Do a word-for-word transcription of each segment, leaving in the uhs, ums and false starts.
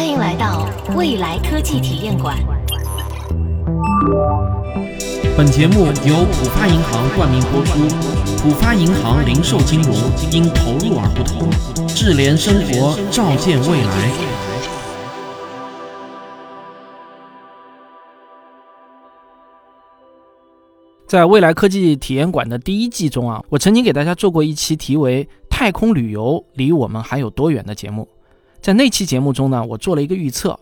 欢迎来到未来科技体验馆。本节目由浦发银行冠名播出。浦发银行零售金融因投入而不同，智联生活照见未来。在未来科技体验馆的第一季中啊，我曾经给大家做过一期题为太空旅游离我们还有多远的节目。在那期节目中呢，我做了一个预测，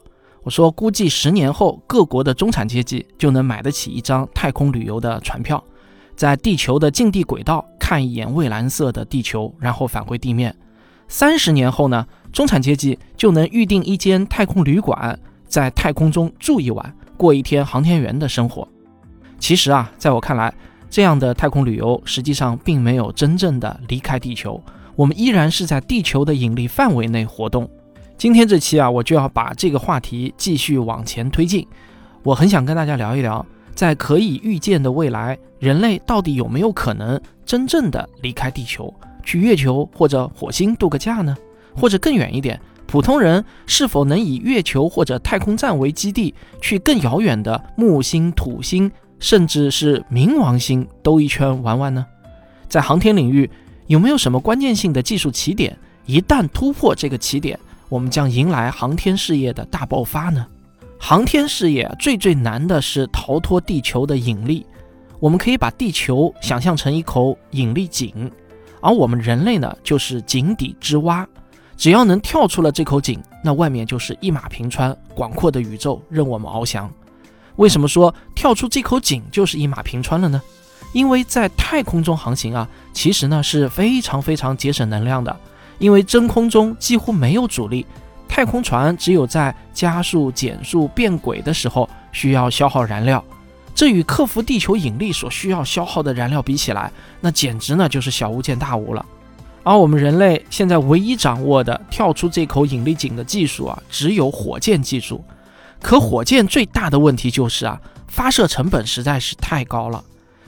我说估计十年后各国的中产阶级就能买得起一张太空旅游的船票，在地球的近地轨道看一眼蔚蓝色的地球，然后返回地面。三十年后呢，中产阶级就能预定一间太空旅馆，在太空中住一晚，过一天航天员的生活。其实啊，在我看来，这样的太空旅游实际上并没有真正的离开地球，我们依然是在地球的引力范围内活动。今天这期啊，我就要把这个话题继续往前推进。我很想跟大家聊一聊，在可以预见的未来，人类到底有没有可能真正的离开地球，去月球或者火星度个假呢？或者更远一点，普通人是否能以月球或者太空站为基地，去更遥远的木星、土星，甚至是冥王星兜一圈玩玩呢？在航天领域，有没有什么关键性的技术起点？一旦突破这个起点，我们将迎来航天事业的大爆发呢？航天事业最最难的是逃脱地球的引力。我们可以把地球想象成一口引力井，而我们人类呢，就是井底之蛙。只要能跳出了这口井，那外面就是一马平川，广阔的宇宙任我们翱翔。为什么说跳出这口井就是一马平川了呢？因为在太空中航行啊，其实呢是非常非常节省能量的。因为真空中几乎没有阻力，太空船只有在加速、减速、变轨的时候需要消耗燃料，这与克服地球引力所需要消耗的燃料比起来，那简直呢就是小巫见大巫了。而我们人类现在唯一掌握的跳出这口引力井的技术啊，只有火箭技术。可火箭最大的问题就是啊，发射成本实在是太高了。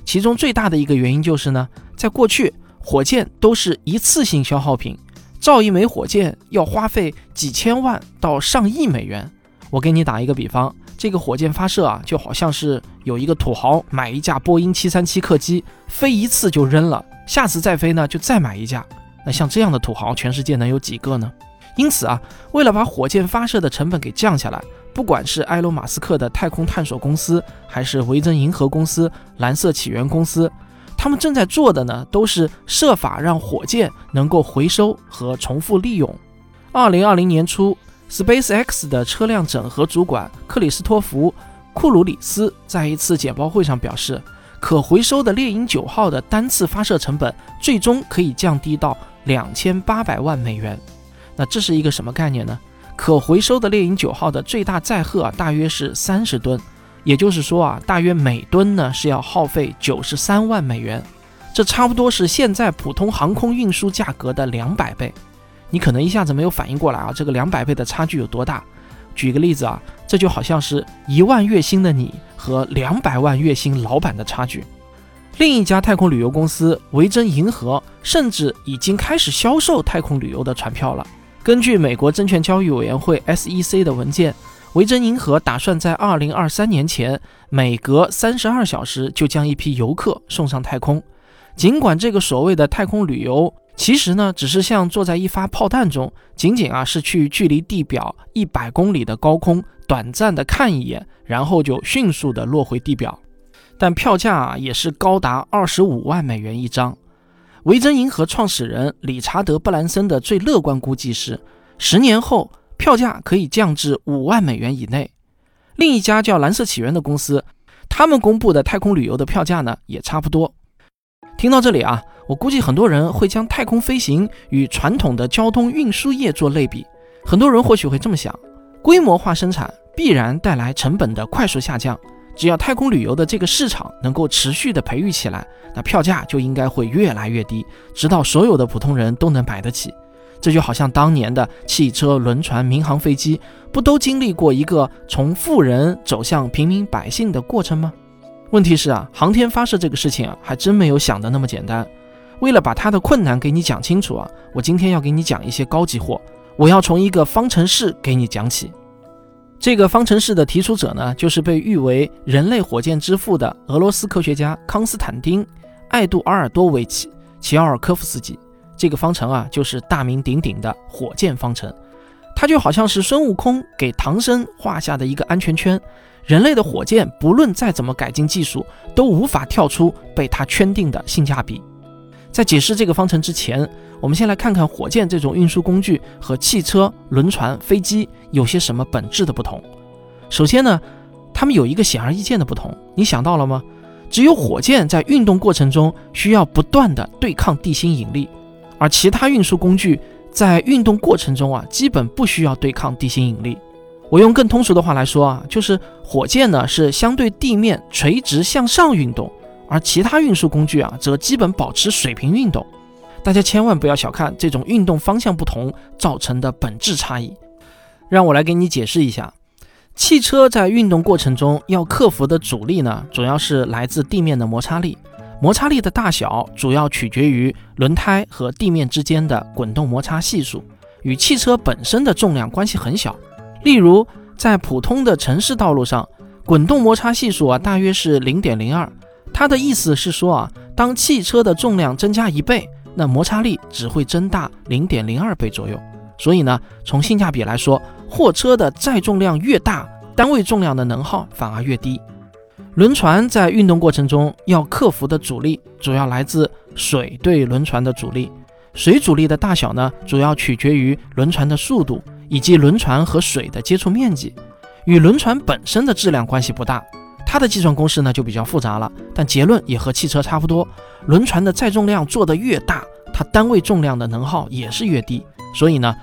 其中最大的一个原因就是呢，在过去火箭都是一次性消耗品，造一枚火箭要花费几千万到上亿美元。我给你打一个比方，这个火箭发射啊，就好像是有一个土豪买一架波音七三七客机，飞一次就扔了，下次再飞呢就再买一架。那像这样的土豪，全世界能有几个呢？因此啊，为了把火箭发射的成本给降下来，不管是埃隆·马斯克的太空探索公司，还是维珍银河公司、蓝色起源公司，他们正在做的呢，都是设法让火箭能够回收和重复利用。二零二零年初 SpaceX 的车辆整合主管克里斯托弗·库鲁里斯在一次简报会上表示，可回收的猎鹰九号的单次发射成本最终可以降低到两千八百万美元。那这是一个什么概念呢？可回收的猎鹰九号的最大载荷、啊、大约是三十吨，也就是说啊，大约每吨呢是要耗费九十三万美元，这差不多是现在普通航空运输价格的两百倍。你可能一下子没有反应过来啊，这个两百倍的差距有多大。举个例子啊，这就好像是一万月薪的你和两百万月薪老板的差距。另一家太空旅游公司维珍银河甚至已经开始销售太空旅游的船票了。根据美国证券交易委员会 S E C 的文件，维珍银河打算在二零二三年前，每隔三十二小时就将一批游客送上太空。尽管这个所谓的太空旅游，其实呢，只是像坐在一发炮弹中，仅仅啊是去距离地表一百公里的高空短暂的看一眼，然后就迅速的落回地表。但票价啊也是高达二十五万美元一张。维珍银河创始人理查德·布兰森的最乐观估计是，十年后票价可以降至五万美元以内。另一家叫蓝色起源的公司，他们公布的太空旅游的票价呢也差不多。听到这里啊，我估计很多人会将太空飞行与传统的交通运输业做类比。很多人或许会这么想，规模化生产必然带来成本的快速下降，只要太空旅游的这个市场能够持续的培育起来，那票价就应该会越来越低，直到所有的普通人都能买得起。这就好像当年的汽车、轮船、民航飞机，不都经历过一个从富人走向平民百姓的过程吗？问题是啊，航天发射这个事情啊，还真没有想的那么简单。为了把它的困难给你讲清楚啊，我今天要给你讲一些高级货，我要从一个方程式给你讲起。这个方程式的提出者呢，就是被誉为人类火箭之父的俄罗斯科学家康斯坦丁·艾杜阿尔多维奇·齐奥尔科夫斯基。这个方程啊，就是大名鼎鼎的火箭方程。它就好像是孙悟空给唐僧画下的一个安全圈，人类的火箭不论再怎么改进技术，都无法跳出被它圈定的性价比。在解释这个方程之前，我们先来看看火箭这种运输工具和汽车、轮船、飞机有些什么本质的不同。首先呢，它们有一个显而易见的不同，你想到了吗？只有火箭在运动过程中需要不断的对抗地心引力，而其他运输工具在运动过程中啊，基本不需要对抗地心引力。我用更通俗的话来说啊，就是火箭呢是相对地面垂直向上运动，而其他运输工具啊则基本保持水平运动。大家千万不要小看这种运动方向不同造成的本质差异。让我来给你解释一下，汽车在运动过程中要克服的阻力呢，主要是来自地面的摩擦力。摩擦力的大小主要取决于轮胎和地面之间的滚动摩擦系数，与汽车本身的重量关系很小。例如在普通的城市道路上，滚动摩擦系数啊大约是 零点零二。它的意思是说啊，当汽车的重量增加一倍，那摩擦力只会增大 零点零二 倍左右。所以呢，从性价比来说，货车的载重量越大，单位重量的能耗反而越低。轮船在运动过程中要克服的阻力主要来自水对轮船的阻力，水阻力的大小呢，主要取决于轮船的速度以及轮船和水的接触面积，与轮船本身的质量关系不大。它的计算公式呢就比较复杂了，但结论也和汽车差不多，轮船的载重量做得越大，它单位重量的能耗也是越低。所以呢，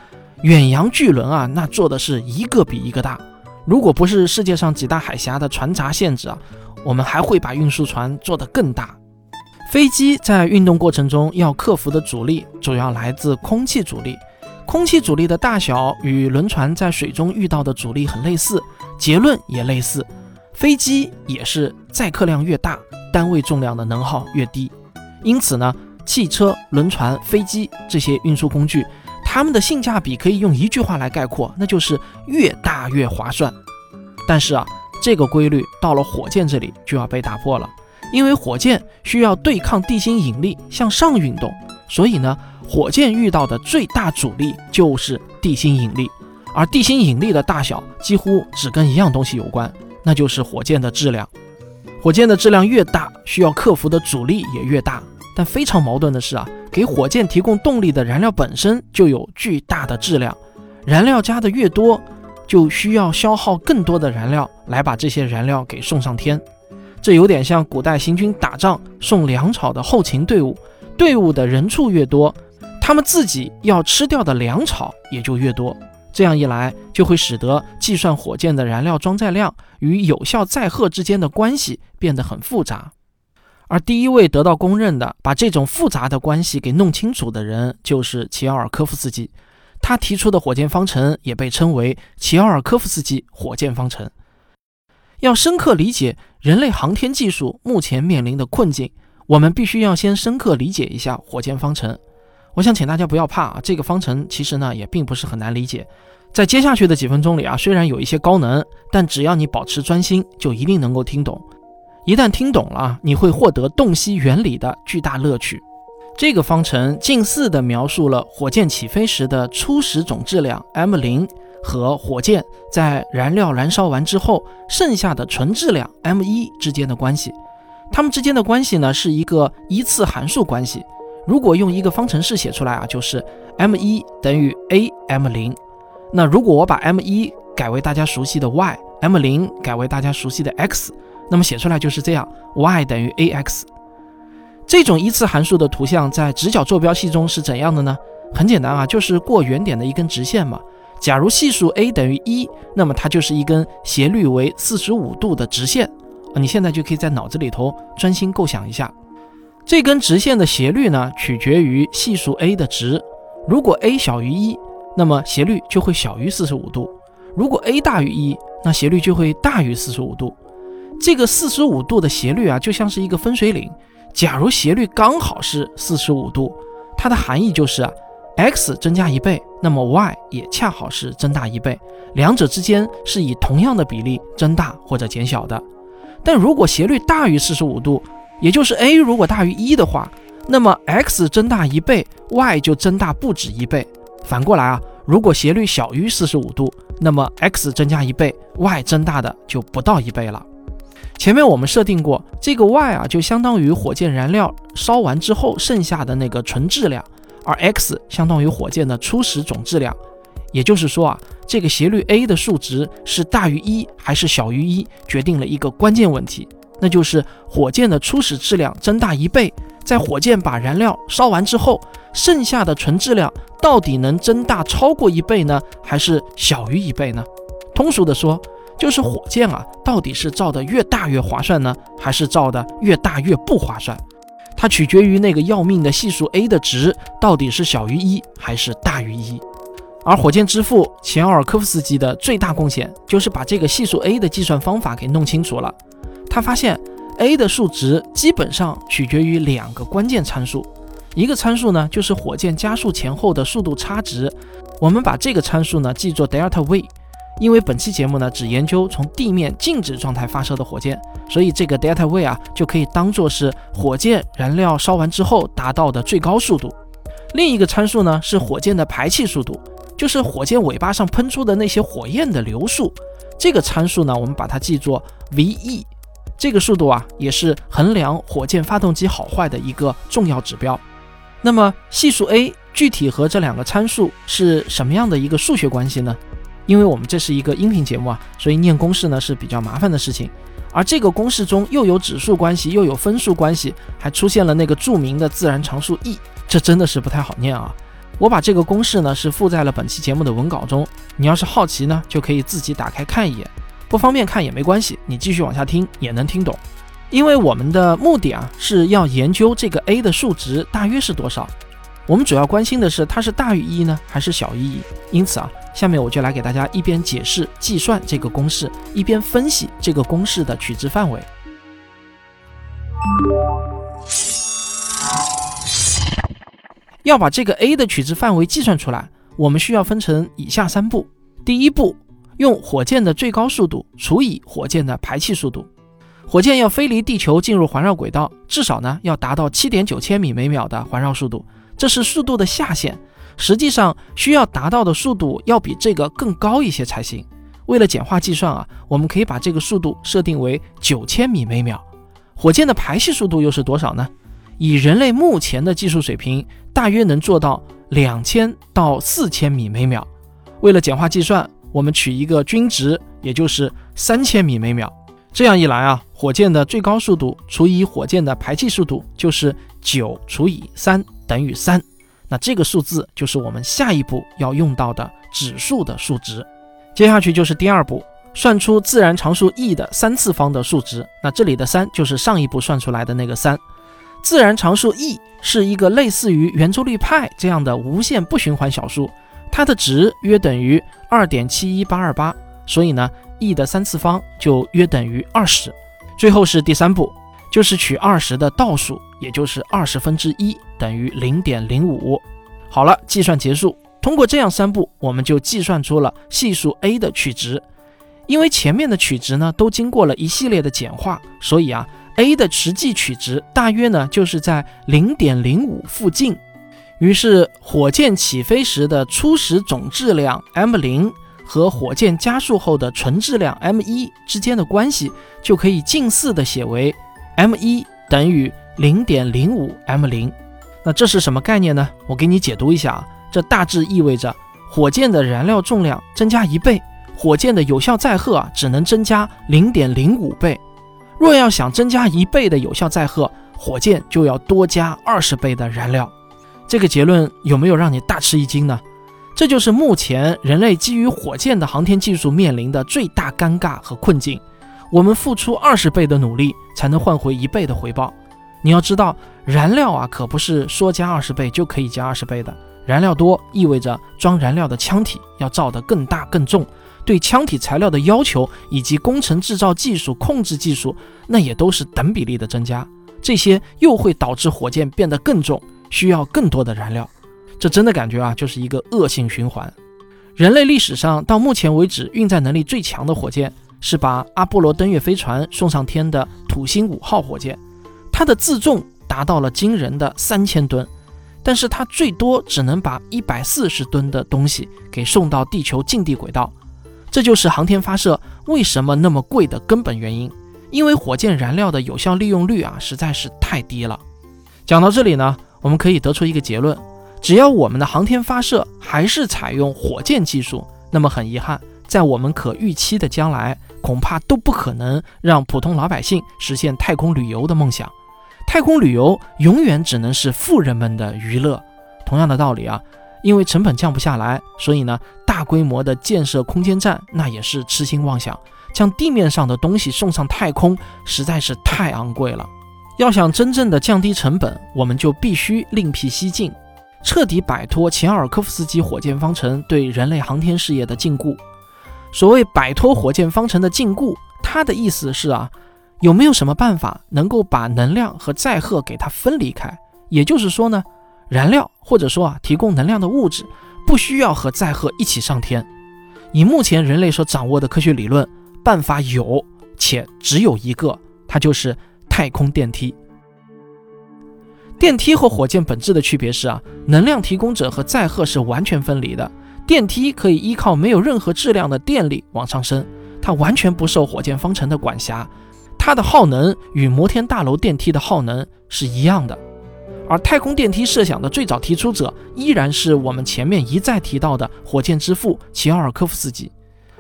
远洋巨轮啊，那做的是一个比一个大。如果不是世界上几大海峡的船闸限制啊，我们还会把运输船做得更大。飞机在运动过程中要克服的阻力主要来自空气阻力，空气阻力的大小与轮船在水中遇到的阻力很类似，结论也类似，飞机也是载客量越大，单位重量的能耗越低。因此呢，汽车、轮船、飞机这些运输工具，它们的性价比可以用一句话来概括，那就是越大越划算。但是啊，这个规律到了火箭这里就要被打破了，因为火箭需要对抗地心引力向上运动，所以呢，火箭遇到的最大阻力就是地心引力，而地心引力的大小几乎只跟一样东西有关，那就是火箭的质量。火箭的质量越大，需要克服的阻力也越大。但非常矛盾的是啊，给火箭提供动力的燃料本身就有巨大的质量，燃料加的越多，就需要消耗更多的燃料来把这些燃料给送上天。这有点像古代行军打仗送粮草的后勤队伍，队伍的人数越多，他们自己要吃掉的粮草也就越多。这样一来，就会使得计算火箭的燃料装载量与有效载荷之间的关系变得很复杂。而第一位得到公认的把这种复杂的关系给弄清楚的人，就是齐奥尔科夫斯基。他提出的火箭方程也被称为齐奥尔科夫斯基火箭方程。要深刻理解人类航天技术目前面临的困境，我们必须要先深刻理解一下火箭方程。我想请大家不要怕啊，这个方程其实呢也并不是很难理解。在接下去的几分钟里啊，虽然有一些高能，但只要你保持专心，就一定能够听懂。一旦听懂了，你会获得洞悉原理的巨大乐趣。这个方程近似地描述了火箭起飞时的初始总质量 M 零 和火箭在燃料燃烧完之后剩下的纯质量 M 一 之间的关系。它们之间的关系呢是一个一次函数关系。如果用一个方程式写出来啊，就是 M 一 等于 A M 零。那如果我把 M 一 改为大家熟悉的 Y， M 零 改为大家熟悉的 X，那么写出来就是这样 y 等于 ax。 这种一次函数的图像在直角坐标系中是怎样的呢？很简单啊，就是过原点的一根直线嘛。假如系数 a 等于一，那么它就是一根斜率为四十五度的直线。你现在就可以在脑子里头专心构想一下，这根直线的斜率呢取决于系数 a 的值。如果 a 小于一，那么斜率就会小于四十五度。如果 a 大于一，那斜率就会大于四十五度。这个四十五度的斜率啊，就像是一个分水岭。假如斜率刚好是四十五度，它的含义就是啊 x 增加一倍，那么 y 也恰好是增大一倍，两者之间是以同样的比例增大或者减小的。但如果斜率大于四十五度，也就是 a 如果大于一的话，那么 x 增大一倍， y 就增大不止一倍。反过来啊，如果斜率小于四十五度，那么 x 增加一倍， y 增大的就不到一倍了。前面我们设定过，这个 y 啊就相当于火箭燃料烧完之后剩下的那个纯质量，而 x 相当于火箭的初始总质量。也就是说啊，这个斜率 a 的数值是大于一还是小于一，决定了一个关键问题，那就是火箭的初始质量增大一倍，在火箭把燃料烧完之后，剩下的纯质量到底能增大超过一倍呢，还是小于一倍呢？通俗的说，就是火箭啊，到底是造的越大越划算呢，还是造的越大越不划算？它取决于那个要命的系数 a 的值到底是小于一还是大于一。而火箭之父前奥尔科夫斯基的最大贡献，就是把这个系数 a 的计算方法给弄清楚了。他发现 a 的数值基本上取决于两个关键参数，一个参数呢就是火箭加速前后的速度差值，我们把这个参数呢记作 delta v。因为本期节目呢只研究从地面静止状态发射的火箭，所以这个 delta v 啊就可以当作是火箭燃料烧完之后达到的最高速度。另一个参数呢是火箭的排气速度，就是火箭尾巴上喷出的那些火焰的流速，这个参数呢我们把它记作 ve。 这个速度啊也是衡量火箭发动机好坏的一个重要指标。那么系数 a 具体和这两个参数是什么样的一个数学关系呢？因为我们这是一个音频节目啊，所以念公式呢是比较麻烦的事情。而这个公式中又有指数关系，又有分数关系，还出现了那个著名的自然常数 e， 这真的是不太好念啊。我把这个公式呢是附在了本期节目的文稿中，你要是好奇呢，就可以自己打开看一眼，不方便看也没关系，你继续往下听也能听懂。因为我们的目的啊是要研究这个 a 的数值大约是多少。我们主要关心的是它是大于一呢还是小于一，因此啊下面我就来给大家一边解释计算这个公式，一边分析这个公式的取值范围。要把这个 a 的取值范围计算出来，我们需要分成以下三步。第一步，用火箭的最高速度除以火箭的排气速度。火箭要飞离地球进入环绕轨道，至少呢要达到 七点九千米每秒的环绕速度，这是速度的下限，实际上需要达到的速度要比这个更高一些才行。为了简化计算啊，我们可以把这个速度设定为九千米每秒。火箭的排气速度又是多少呢？以人类目前的技术水平，大约能做到两千到四千米每秒。为了简化计算，我们取一个均值，也就是三千米每秒。这样一来啊，火箭的最高速度除以火箭的排气速度就是九除以三等于三，那这个数字就是我们下一步要用到的指数的数值。接下去就是第二步，算出自然常数 e 的三次方的数值，那这里的三就是上一步算出来的那个三。自然常数 e 是一个类似于圆周率派这样的无限不循环小数，它的值约等于 二点七一八二八， 所以呢 e 的三次方就约等于二十。最后是第三步，就是取二十的倒数，也就是二十分之一等于 零点零五。 好了，计算结束。通过这样三步，我们就计算出了系数 a 的取值。因为前面的取值呢都经过了一系列的简化，所以啊 a 的实际取值大约呢就是在 零点零五 附近。于是火箭起飞时的初始总质量 M 零 和火箭加速后的纯质量 M 一 之间的关系，就可以近似的写为 M 一 等于 零点零五 M 零。 那这是什么概念呢？我给你解读一下啊，这大致意味着火箭的燃料重量增加一倍，火箭的有效载荷啊只能增加 零点零五倍。若要想增加一倍的有效载荷，火箭就要多加二十倍的燃料。这个结论有没有让你大吃一惊呢？这就是目前人类基于火箭的航天技术面临的最大尴尬和困境。我们付出二十倍的努力才能换回一倍的回报。你要知道，燃料啊可不是说加二十倍就可以加二十倍的，燃料多意味着装燃料的腔体要造得更大更重，对腔体材料的要求以及工程制造技术、控制技术，那也都是等比例的增加，这些又会导致火箭变得更重，需要更多的燃料。这真的感觉啊，就是一个恶性循环。人类历史上到目前为止运载能力最强的火箭是把阿波罗登月飞船送上天的土星五号火箭，它的自重达到了惊人的三千吨，但是它最多只能把一百四十吨的东西给送到地球近地轨道。这就是航天发射为什么那么贵的根本原因，因为火箭燃料的有效利用率啊实在是太低了。讲到这里呢，我们可以得出一个结论，只要我们的航天发射还是采用火箭技术，那么很遗憾，在我们可预期的将来，恐怕都不可能让普通老百姓实现太空旅游的梦想。太空旅游永远只能是富人们的娱乐。同样的道理啊，因为成本降不下来，所以呢，大规模的建设空间站那也是痴心妄想。将地面上的东西送上太空实在是太昂贵了。要想真正的降低成本，我们就必须另辟蹊径，彻底摆脱前尔科夫斯基火箭方程对人类航天事业的禁锢。所谓摆脱火箭方程的禁锢，它的意思是啊，有没有什么办法能够把能量和载荷给它分离开？也就是说呢，燃料或者说啊提供能量的物质不需要和载荷一起上天。以目前人类所掌握的科学理论，办法有且只有一个，它就是太空电梯。电梯和火箭本质的区别是啊，能量提供者和载荷是完全分离的。电梯可以依靠没有任何质量的电力往上升，它完全不受火箭方程的管辖，它的耗能与摩天大楼电梯的耗能是一样的。而太空电梯设想的最早提出者依然是我们前面一再提到的火箭之父齐奥尔科夫斯基。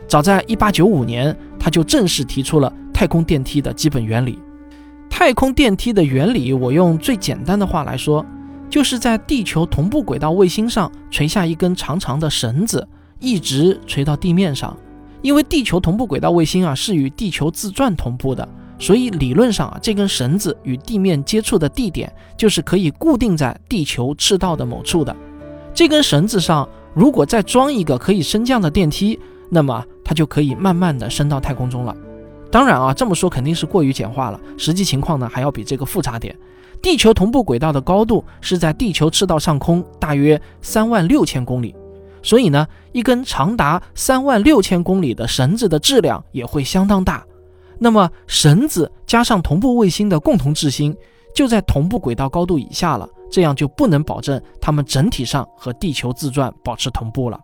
早在一八九五年，他就正式提出了太空电梯的基本原理。太空电梯的原理，我用最简单的话来说，就是在地球同步轨道卫星上垂下一根长长的绳子，一直垂到地面上。因为地球同步轨道卫星啊是与地球自转同步的，所以理论上啊这根绳子与地面接触的地点就是可以固定在地球赤道的某处的。这根绳子上如果再装一个可以升降的电梯，那么它就可以慢慢的升到太空中了。当然啊，这么说肯定是过于简化了，实际情况呢还要比这个复杂点。地球同步轨道的高度是在地球赤道上空大约三万六千公里，所以呢，一根长达三万六千公里的绳子的质量也会相当大。那么绳子加上同步卫星的共同质心就在同步轨道高度以下了，这样就不能保证它们整体上和地球自转保持同步了。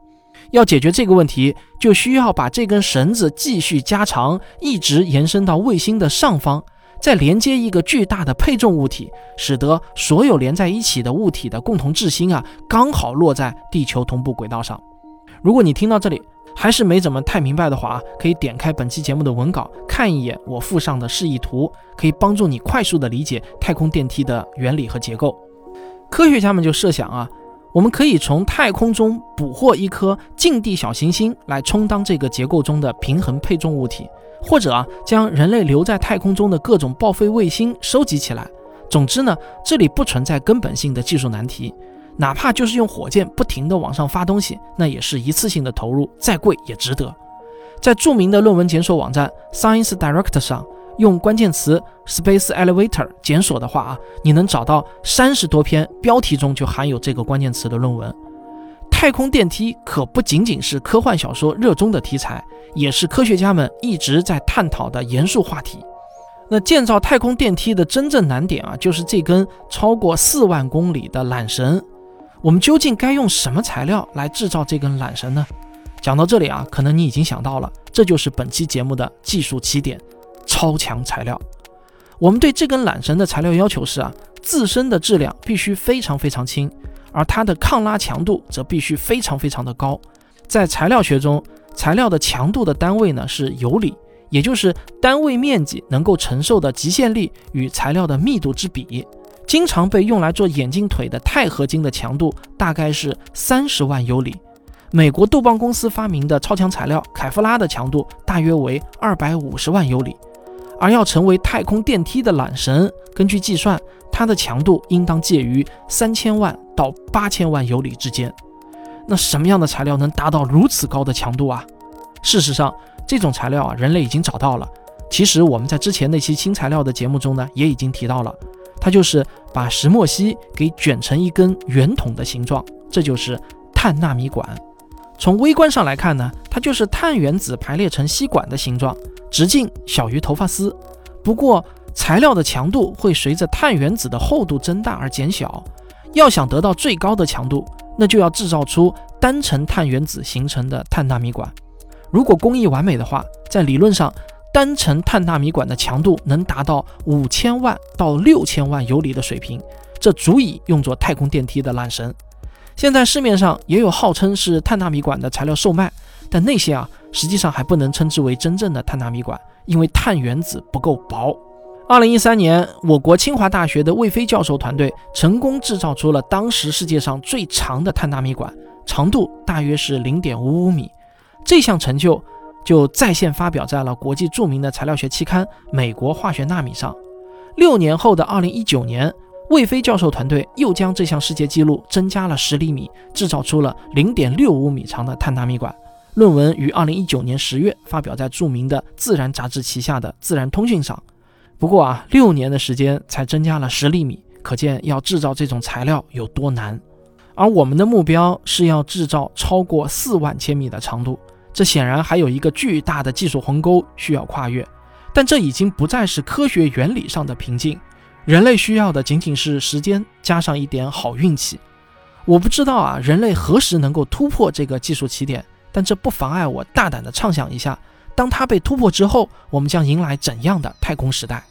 要解决这个问题，就需要把这根绳子继续加长，一直延伸到卫星的上方，再连接一个巨大的配重物体，使得所有连在一起的物体的共同质心啊，刚好落在地球同步轨道上。如果你听到这里还是没怎么太明白的话，可以点开本期节目的文稿看一眼我附上的示意图，可以帮助你快速的理解太空电梯的原理和结构。科学家们就设想啊，我们可以从太空中捕获一颗近地小行星来充当这个结构中的平衡配重物体，或者啊，将人类留在太空中的各种报废卫星收集起来。总之呢，这里不存在根本性的技术难题，哪怕就是用火箭不停地往上发东西，那也是一次性的投入，再贵也值得。在著名的论文检索网站 Science Direct 上，用关键词 Space Elevator 检索的话啊，你能找到三十多篇标题中就含有这个关键词的论文。太空电梯可不仅仅是科幻小说热衷的题材，也是科学家们一直在探讨的严肃话题。那建造太空电梯的真正难点啊，就是这根超过四万公里的缆绳。我们究竟该用什么材料来制造这根缆绳呢？讲到这里啊，可能你已经想到了，这就是本期节目的技术起点，超强材料。我们对这根缆绳的材料要求是啊，自身的质量必须非常非常轻，而它的抗拉强度则必须非常非常的高。在材料学中，材料的强度的单位呢是尤里，也就是单位面积能够承受的极限力与材料的密度之比。经常被用来做眼镜腿的钛合金的强度大概是三十万尤里。美国杜邦公司发明的超强材料凯夫拉的强度大约为二百五十万尤里。而要成为太空电梯的缆绳，根据计算，它的强度应当介于三千万到八千万尤里之间。那什么样的材料能达到如此高的强度啊？事实上，这种材料啊，人类已经找到了。其实我们在之前那期新材料的节目中呢，也已经提到了，它就是把石墨烯给卷成一根圆筒的形状，这就是碳纳米管。从微观上来看呢，它就是碳原子排列成吸管的形状，直径小于头发丝。不过材料的强度会随着碳原子的厚度增大而减小，要想得到最高的强度，那就要制造出单层碳原子形成的碳纳米管。如果工艺完美的话，在理论上单层碳纳米管的强度能达到五千万到六千万游离的水平，这足以用作太空电梯的缆绳。现在市面上也有号称是碳纳米管的材料售卖，但那些啊，实际上还不能称之为真正的碳纳米管，因为碳原子不够薄。二零一三年，我国清华大学的魏飞教授团队成功制造出了当时世界上最长的碳纳米管，长度大约是 零点五五米。这项成就就在线发表在了国际著名的材料学期刊《美国化学纳米》上。六年后的二零一九年，魏飞教授团队又将这项世界纪录增加了十厘米，制造出了 零点六五米长的碳纳米管。论文于二零一九年十月发表在著名的《自然》杂志旗下的《自然通讯》上。不过啊，六年的时间才增加了十厘米，可见要制造这种材料有多难。而我们的目标是要制造超过四万千米的长度，这显然还有一个巨大的技术鸿沟需要跨越。但这已经不再是科学原理上的瓶颈，人类需要的仅仅是时间加上一点好运气。我不知道啊，人类何时能够突破这个技术起点，但这不妨碍我大胆地畅想一下，当它被突破之后，我们将迎来怎样的太空时代？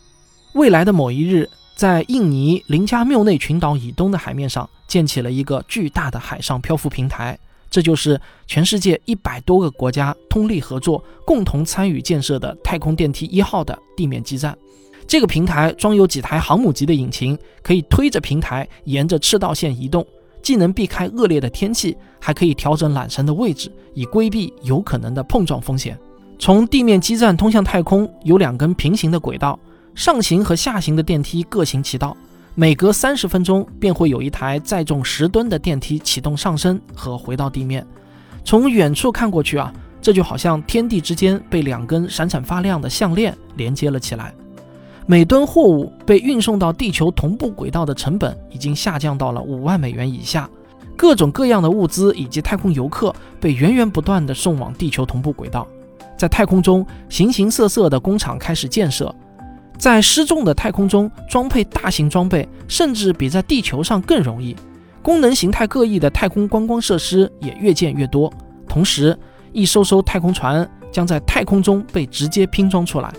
未来的某一日，在印尼林加缪内群岛以东的海面上建起了一个巨大的海上漂浮平台，这就是全世界一百多个国家通力合作，共同参与建设的太空电梯一号的地面基站。这个平台装有几台航母级的引擎，可以推着平台沿着赤道线移动，既能避开恶劣的天气，还可以调整缆绳的位置，以规避有可能的碰撞风险。从地面基站通向太空有两根平行的轨道，上行和下行的电梯各行其道，每隔三十分钟便会有一台载重十吨的电梯启动上升和回到地面。从远处看过去啊，这就好像天地之间被两根闪闪发亮的项链连接了起来。每吨货物被运送到地球同步轨道的成本已经下降到了五万美元以下，各种各样的物资以及太空游客被源源不断地送往地球同步轨道。在太空中，形形色色的工厂开始建设，在失重的太空中装配大型装备甚至比在地球上更容易，功能形态各异的太空观光设施也越建越多。同时，一艘艘太空船将在太空中被直接拼装出来，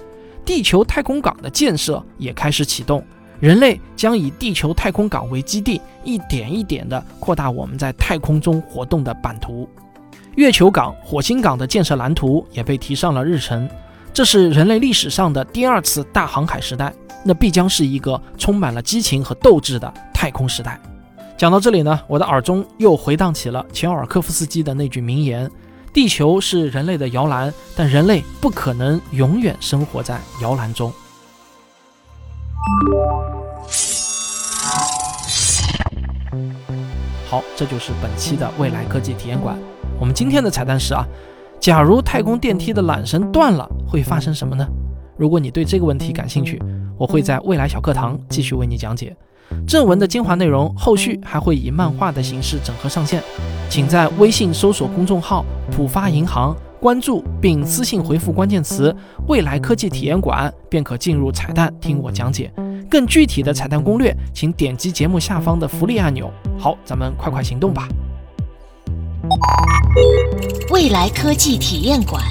地球太空港的建设也开始启动，人类将以地球太空港为基地，一点一点地扩大我们在太空中活动的版图。月球港、火星港的建设蓝图也被提上了日程，这是人类历史上的第二次大航海时代，那必将是一个充满了激情和斗志的太空时代。讲到这里呢，我的耳中又回荡起了乔尔科夫斯基的那句名言：地球是人类的摇篮，但人类不可能永远生活在摇篮中。好，这就是本期的未来科技体验馆。我们今天的彩蛋是啊，假如太空电梯的缆绳断了，会发生什么呢？如果你对这个问题感兴趣，我会在未来小课堂继续为你讲解。正文的精华内容后续还会以漫画的形式整合上线，请在微信搜索公众号浦发银行，关注并私信回复关键词未来科技体验馆，便可进入彩蛋听我讲解。更具体的彩蛋攻略，请点击节目下方的福利按钮。好，咱们快快行动吧。未来科技体验馆。